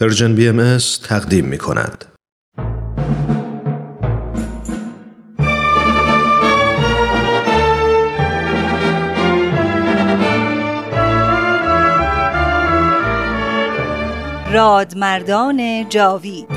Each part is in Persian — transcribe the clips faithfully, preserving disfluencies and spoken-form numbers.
پرژن بی ام اس تقدیم می کند. راد مردان جاوید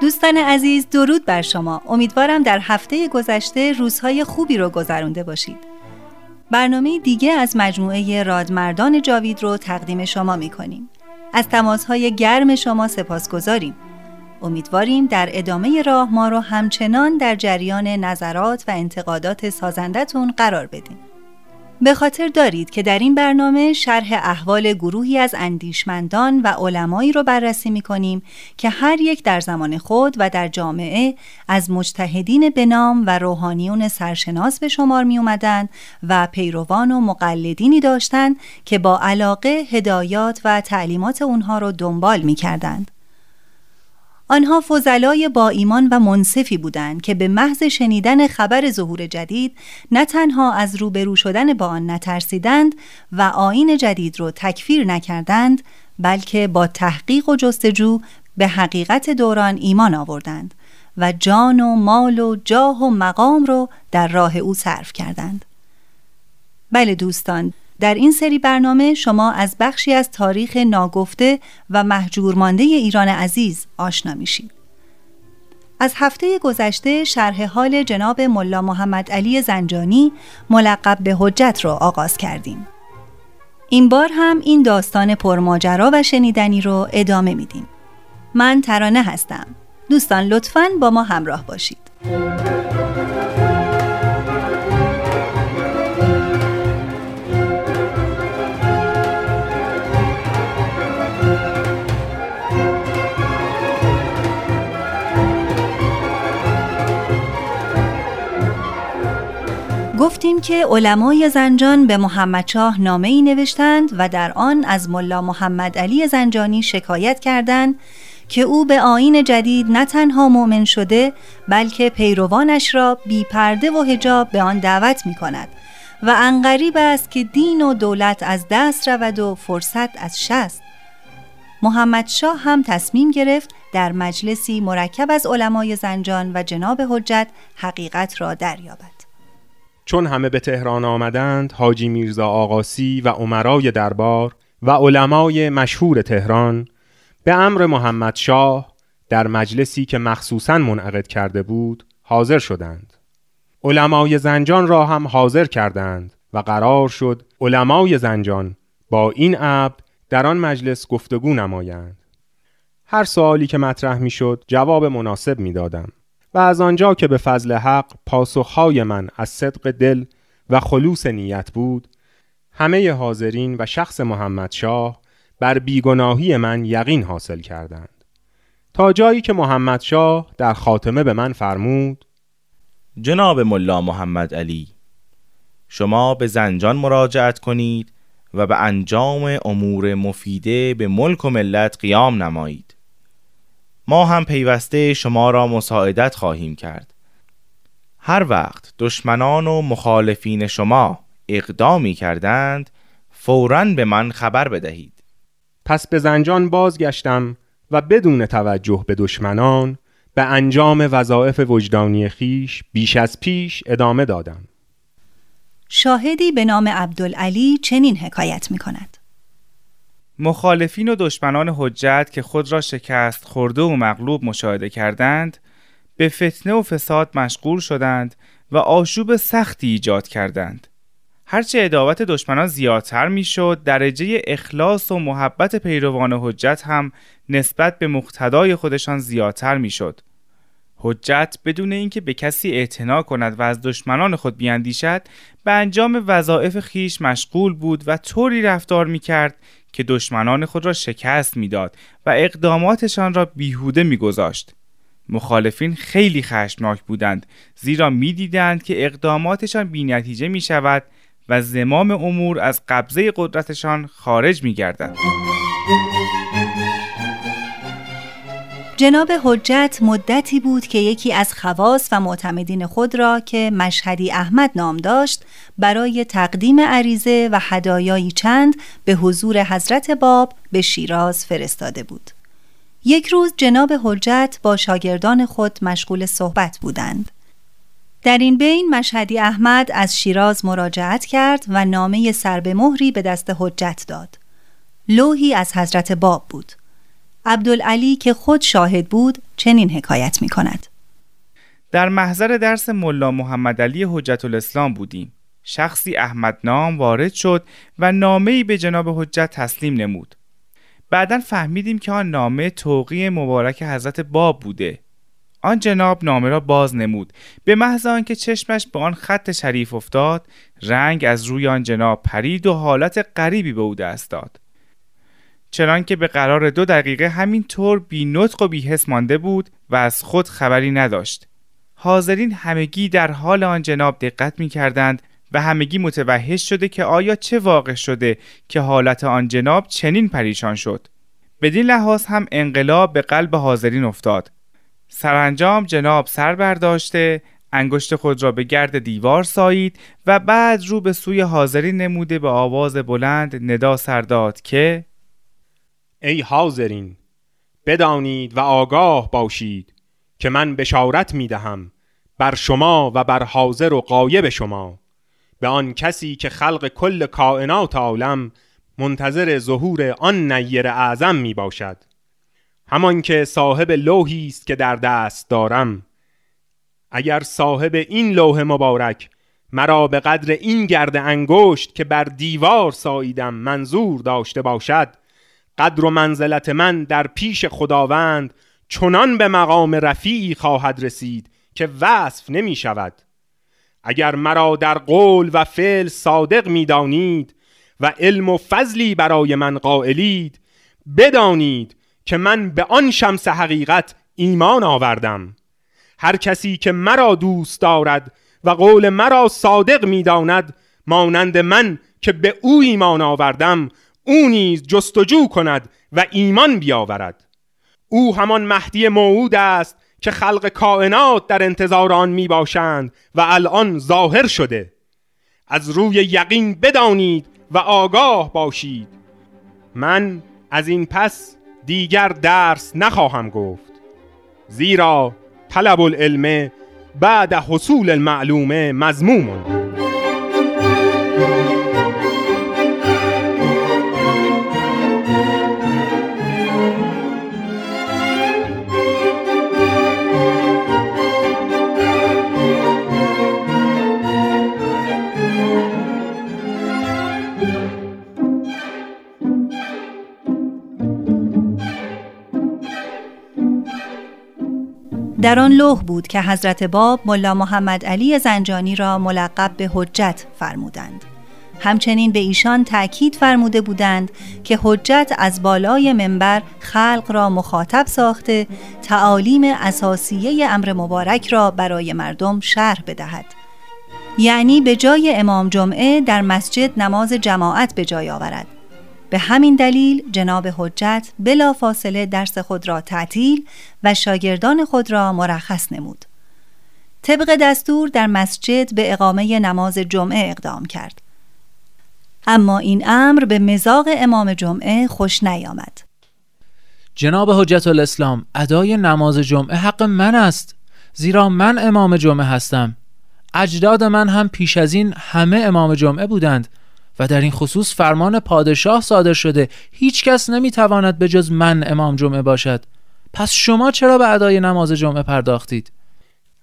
دوستان عزیز، درود بر شما. امیدوارم در هفته گذشته روزهای خوبی رو گذرونده باشید. برنامه دیگه از مجموعه رادمردان جاوید رو تقدیم شما می‌کنیم. از تماس‌های گرم شما سپاسگزاریم. امیدواریم در ادامه راه ما رو همچنان در جریان نظرات و انتقادات سازندتون قرار بدیم. به خاطر دارید که در این برنامه شرح احوال گروهی از اندیشمندان و علمایی رو بررسی می‌کنیم که هر یک در زمان خود و در جامعه از مجتهدین به نام و روحانیون سرشناس به شمار می‌آمدند و پیروان و مقلدینی داشتند که با علاقه هدایات و تعلیمات اونها رو دنبال می‌کردند. آنها فضلای با ایمان و منصفی بودند که به محض شنیدن خبر ظهور جدید نه تنها از روبرو شدن با آن نترسیدند و آیین جدید را تکفیر نکردند، بلکه با تحقیق و جستجو به حقیقت دوران ایمان آوردند و جان و مال و جاه و مقام را در راه او صرف کردند. بله دوستان، در این سری برنامه شما از بخشی از تاریخ ناگفته و مهجور مانده ایران عزیز آشنا میشید. از هفته گذشته شرح حال جناب ملا محمد علی زنجانی ملقب به حجت را آغاز کردیم. این بار هم این داستان پرماجرا و شنیدنی رو ادامه میدیم. من ترانه هستم. دوستان لطفاً با ما همراه باشید. گفتیم که علمای زنجان به محمد شاه نامه‌ای نوشتند و در آن از ملا محمد علی زنجانی شکایت کردند که او به آیین جدید نه تنها مؤمن شده، بلکه پیروانش را بی پرده و حجاب به آن دعوت می‌کند و عنقریب است که دین و دولت از دست رود و فرصت از شست. محمد شاه هم تصمیم گرفت در مجلسی مرکب از علمای زنجان و جناب حجت حقیقت را دریابد. چون همه به تهران آمدند، حاجی میرزا آقاسی و امرای دربار و علمای مشهور تهران به امر محمد شاه در مجلسی که مخصوصاً منعقد کرده بود حاضر شدند. علمای زنجان را هم حاضر کردند و قرار شد علمای زنجان با این عبد در آن مجلس گفتگو نمایند. هر سوالی که مطرح می شد جواب مناسب می دادم و از آنجا که به فضل حق پاسخهای من از صدق دل و خلوص نیت بود، همه حاضرین و شخص محمد شاه بر بیگناهی من یقین حاصل کردند، تا جایی که محمد شاه در خاتمه به من فرمود: جناب ملا محمد علی، شما به زنجان مراجعت کنید و به انجام امور مفیده به ملک و ملت قیام نمایید. ما هم پیوسته شما را مساعدت خواهیم کرد. هر وقت دشمنان و مخالفین شما اقدامی کردند، فوراً به من خبر بدهید. پس به زنجان بازگشتم و بدون توجه به دشمنان به انجام وظایف وجدانی خیش بیش از پیش ادامه دادم. شاهدی به نام عبدالعلی چنین حکایت می کند. مخالفین و دشمنان حجت که خود را شکست خورده و مغلوب مشاهده کردند، به فتنه و فساد مشغول شدند و آشوب سختی ایجاد کردند. هرچه عداوت دشمنان زیادتر می شد، درجه اخلاص و محبت پیروان حجت هم نسبت به مقتدای خودشان زیادتر می شد. حجت بدون اینکه به کسی اعتنا کند و از دشمنان خود بیاندیشد، به انجام وظایف خیش مشغول بود و طوری رفتار می کرد که دشمنان خود را شکست می داد و اقداماتشان را بیهوده می گذاشت. مخالفین خیلی خشمناک بودند، زیرا می دیدند که اقداماتشان بی نتیجه می شود و زمام امور از قبضه قدرتشان خارج می گردد. جناب حجت مدتی بود که یکی از خواص و معتمدین خود را که مشهدی احمد نام داشت برای تقدیم عریضه و هدایایی چند به حضور حضرت باب به شیراز فرستاده بود. یک روز جناب حجت با شاگردان خود مشغول صحبت بودند. در این بین مشهدی احمد از شیراز مراجعت کرد و نامه سربمهری به دست حجت داد. لوحی از حضرت باب بود. عبدالعلی که خود شاهد بود چنین حکایت می کند. در محضر درس ملا محمد علی حجت الاسلام بودیم. شخصی احمد نام وارد شد و نامه‌ای به جناب حجت تسلیم نمود. بعداً فهمیدیم که آن نامه توقیع مبارک حضرت باب بوده. آن جناب نامه را باز نمود. به محض آنکه چشمش به آن خط شریف افتاد، رنگ از روی آن جناب پرید و حالت غریبی به او دست داد. چنان که به قرار دو دقیقه همین طور بی نطق و بی حس مانده بود و از خود خبری نداشت. حاضرین همگی در حال آن جناب دقت می کردند و همگی متوحش شده که آیا چه واقع شده که حالت آن جناب چنین پریشان شد. بدین لحاظ هم انقلاب به قلب حاضرین افتاد. سرانجام جناب سر برداشته، انگشت خود را به گرد دیوار سایید و بعد رو به سوی حاضرین نموده به آواز بلند ندا سر داد که ای حاضرین، بدانید و آگاه باشید که من بشارت می دهم بر شما و بر حاضر و غایب شما، به آن کسی که خلق کل کائنات عالم منتظر ظهور آن نیر اعظم می باشد، همان که صاحب لوحی است که در دست دارم. اگر صاحب این لوح مبارک مرا به قدر این گرد انگشت که بر دیوار ساییدم منظور داشته باشد، قدر و منزلت من در پیش خداوند چنان به مقام رفیعی خواهد رسید که وصف نمی شود. اگر مرا در قول و فعل صادق می دانید و علم و فضلی برای من قائلید، بدانید که من به آن شمس حقیقت ایمان آوردم. هر کسی که مرا دوست دارد و قول مرا صادق می داند، مانند من که به او ایمان آوردم، او نیز جستجو کند و ایمان بیاورد. او همان مهدی موعود است که خلق کائنات در انتظار آن می باشند و الان ظاهر شده. از روی یقین بدانید و آگاه باشید. من از این پس دیگر درس نخواهم گفت، زیرا طلب العلم بعد حصول المعلوم مذموم. در آن لوح بود که حضرت باب ملا محمد علی زنجانی را ملقب به حجت فرمودند. همچنین به ایشان تأکید فرموده بودند که حجت از بالای منبر خلق را مخاطب ساخته تعالیم اساسیه امر مبارک را برای مردم شرح بدهد. یعنی به جای امام جمعه در مسجد نماز جماعت به جای آورد. به همین دلیل جناب حجت بلا فاصله درس خود را تعطیل و شاگردان خود را مرخص نمود. طبق دستور در مسجد به اقامه نماز جمعه اقدام کرد. اما این امر به مذاق امام جمعه خوش نیامد. جناب حجت الاسلام، ادای نماز جمعه حق من است، زیرا من امام جمعه هستم. اجداد من هم پیش از این همه امام جمعه بودند و در این خصوص فرمان پادشاه صادر شده هیچ کس نمیتواند به جز من امام جمعه باشد. پس شما چرا به ادای نماز جمعه پرداختید؟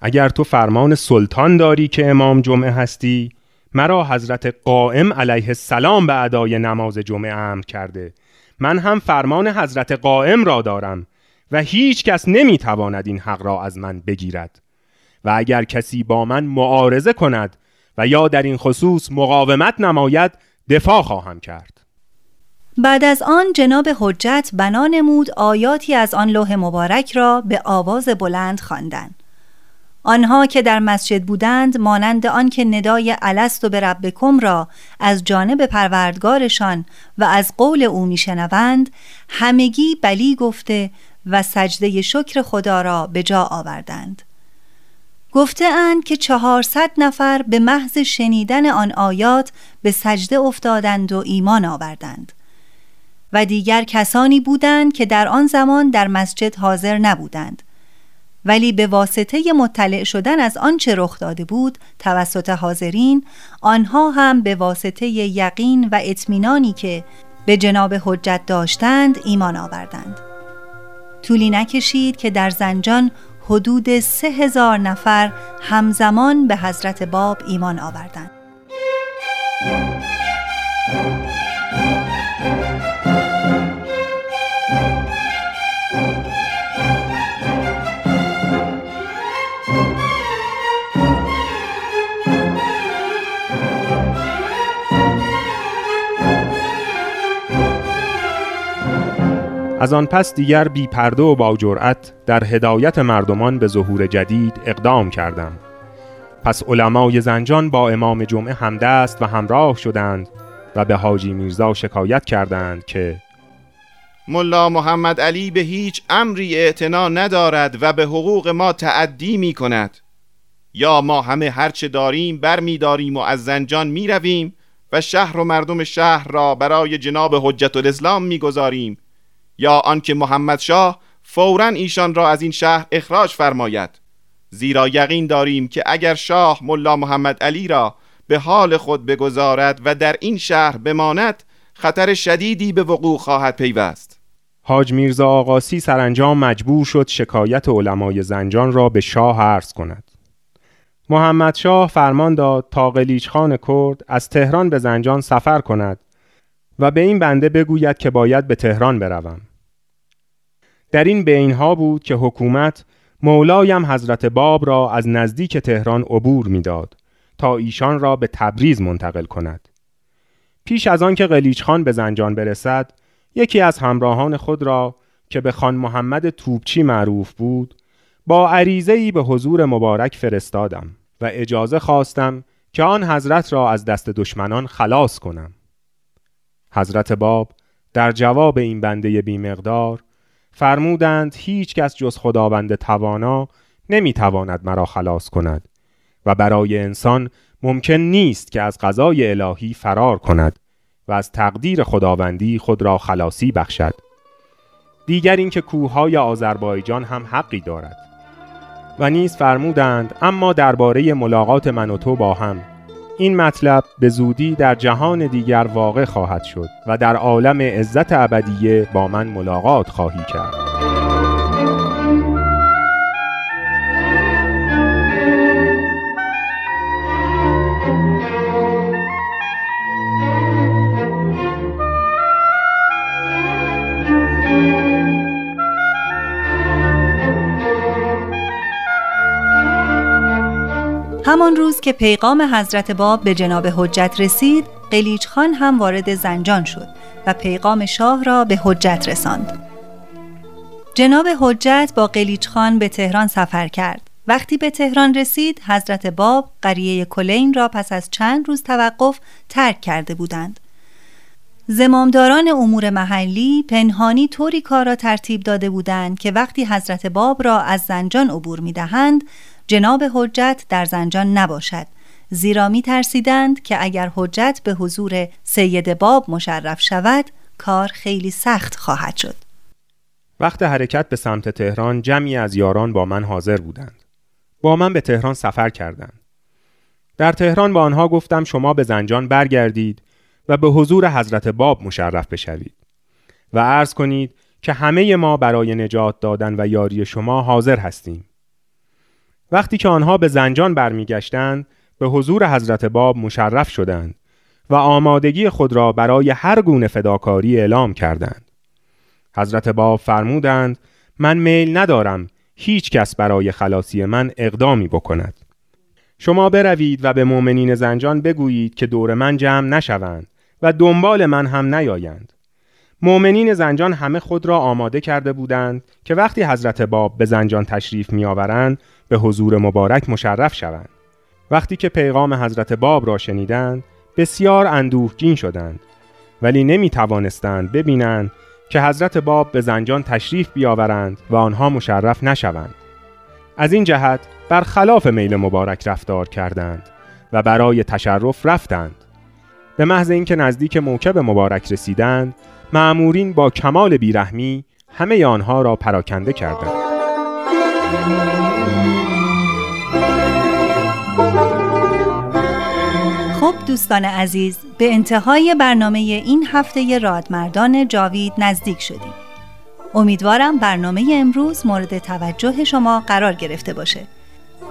اگر تو فرمان سلطان داری که امام جمعه هستی، مرا حضرت قائم علیه السلام به ادای نماز جمعه امر کرده. من هم فرمان حضرت قائم را دارم و هیچ کس نمیتواند این حق را از من بگیرد. و اگر کسی با من معارضه کند و یا در این خصوص مقاومت نماید، دفاع خواهم کرد. بعد از آن جناب حجت بنا نمود آیاتی از آن لوح مبارک را به آواز بلند خواندند. آنها که در مسجد بودند مانند آن که ندای الست و به ربکم را از جانب پروردگارشان و از قول او میشنوند، همگی بلی گفته و سجده شکر خدا را به جا آوردند. گفته اند که چهارصد نفر به محض شنیدن آن آیات به سجده افتادند و ایمان آوردند. و دیگر کسانی بودند که در آن زمان در مسجد حاضر نبودند، ولی به واسطه مطلع شدن از آنچه رخ داده بود توسط حاضرین، آنها هم به واسطه یقین و اطمینانی که به جناب حجت داشتند ایمان آوردند. طولی نکشید که در زنجان حدود سه هزار نفر همزمان به حضرت باب ایمان آوردند. از آن پس دیگر بی پرده و با جرأت در هدایت مردمان به ظهور جدید اقدام کردم. پس علمای زنجان با امام جمعه همدست و همراه شدند و به حاجی میرزا شکایت کردند که ملا محمد علی به هیچ امری اعتنا ندارد و به حقوق ما تعدی می کند. یا ما همه هرچه داریم بر می داریم و از زنجان می رویم و شهر و مردم شهر را برای جناب حجت الاسلام می گذاریم، یا آنکه محمد شاه فوراً ایشان را از این شهر اخراج فرماید، زیرا یقین داریم که اگر شاه ملا محمد علی را به حال خود بگذارد و در این شهر بماند، خطر شدیدی به وقوع خواهد پیوست. حاج میرزا آقاسی سرانجام مجبور شد شکایت علمای زنجان را به شاه عرض کند. محمد شاه فرمان داد تا قلیچخان کرد از تهران به زنجان سفر کند و به این بنده بگوید که باید به تهران بروم. در این بینها بود که حکومت مولایم حضرت باب را از نزدیک تهران عبور می‌داد تا ایشان را به تبریز منتقل کند. پیش از آن که قلیچخان به زنجان برسد، یکی از همراهان خود را که به خان محمد توپچی معروف بود با عریضه‌ای به حضور مبارک فرستادم و اجازه خواستم که آن حضرت را از دست دشمنان خلاص کنم. حضرت باب در جواب این بنده بیمقدار فرمودند هیچ کس جز خداوند توانا نمیتواند مرا خلاص کند و برای انسان ممکن نیست که از قضای الهی فرار کند و از تقدیر خداوندی خود را خلاصی بخشد. دیگر اینکه کوههای آذربایجان هم حقی دارد. و نیز فرمودند اما درباره ملاقات من و تو با هم، این مطلب به زودی در جهان دیگر واقع خواهد شد و در عالم عزت ابدیه با من ملاقات خواهی کرد. همان روز که پیغام حضرت باب به جناب حجت رسید، قلیچخان هم وارد زنجان شد و پیغام شاه را به حجت رساند. جناب حجت با قلیچخان به تهران سفر کرد. وقتی به تهران رسید، حضرت باب قریه کلین را پس از چند روز توقف ترک کرده بودند. زمامداران امور محلی پنهانی طوری کار را ترتیب داده بودند که وقتی حضرت باب را از زنجان عبور می‌دهند، جناب حجت در زنجان نباشد، زیرا می ترسیدند که اگر حجت به حضور سید باب مشرف شود کار خیلی سخت خواهد شد. وقت حرکت به سمت تهران جمعی از یاران با من حاضر بودند. با من به تهران سفر کردند. در تهران با آنها گفتم شما به زنجان برگردید و به حضور حضرت باب مشرف بشوید و عرض کنید که همه ما برای نجات دادن و یاری شما حاضر هستیم. وقتی که آنها به زنجان برمیگشتند به حضور حضرت باب مشرف شدند و آمادگی خود را برای هر گونه فداکاری اعلام کردند. حضرت باب فرمودند من میل ندارم هیچ کس برای خلاصی من اقدامی بکند. شما بروید و به مؤمنین زنجان بگویید که دور من جمع نشوند و دنبال من هم نیایند. مؤمنین زنجان همه خود را آماده کرده بودند که وقتی حضرت باب به زنجان تشریف می‌آورند به حضور مبارک مشرف شوند. وقتی که پیغام حضرت باب را شنیدند بسیار اندوهگین شدند، ولی نمی توانستند ببینند که حضرت باب به زنجان تشریف بیاورند و آنها مشرف نشوند. از این جهت برخلاف میل مبارک رفتار کردند و برای تشرف رفتند. به محض اینکه نزدیک موکب مبارک رسیدند مأمورین با کمال بیرحمی همه آنها را پراکنده کردند. خب دوستان عزیز، به انتهای برنامه این هفته راد مردان جاوید نزدیک شدیم. امیدوارم برنامه امروز مورد توجه شما قرار گرفته باشه.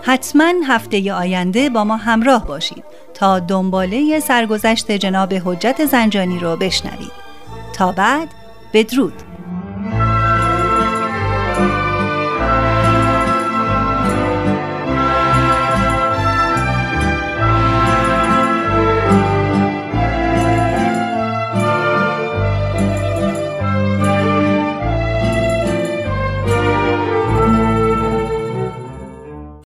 حتما هفته آینده با ما همراه باشید تا دنباله سرگذشت جناب حجت زنجانی رو بشنوید. تا بعد، بدرود.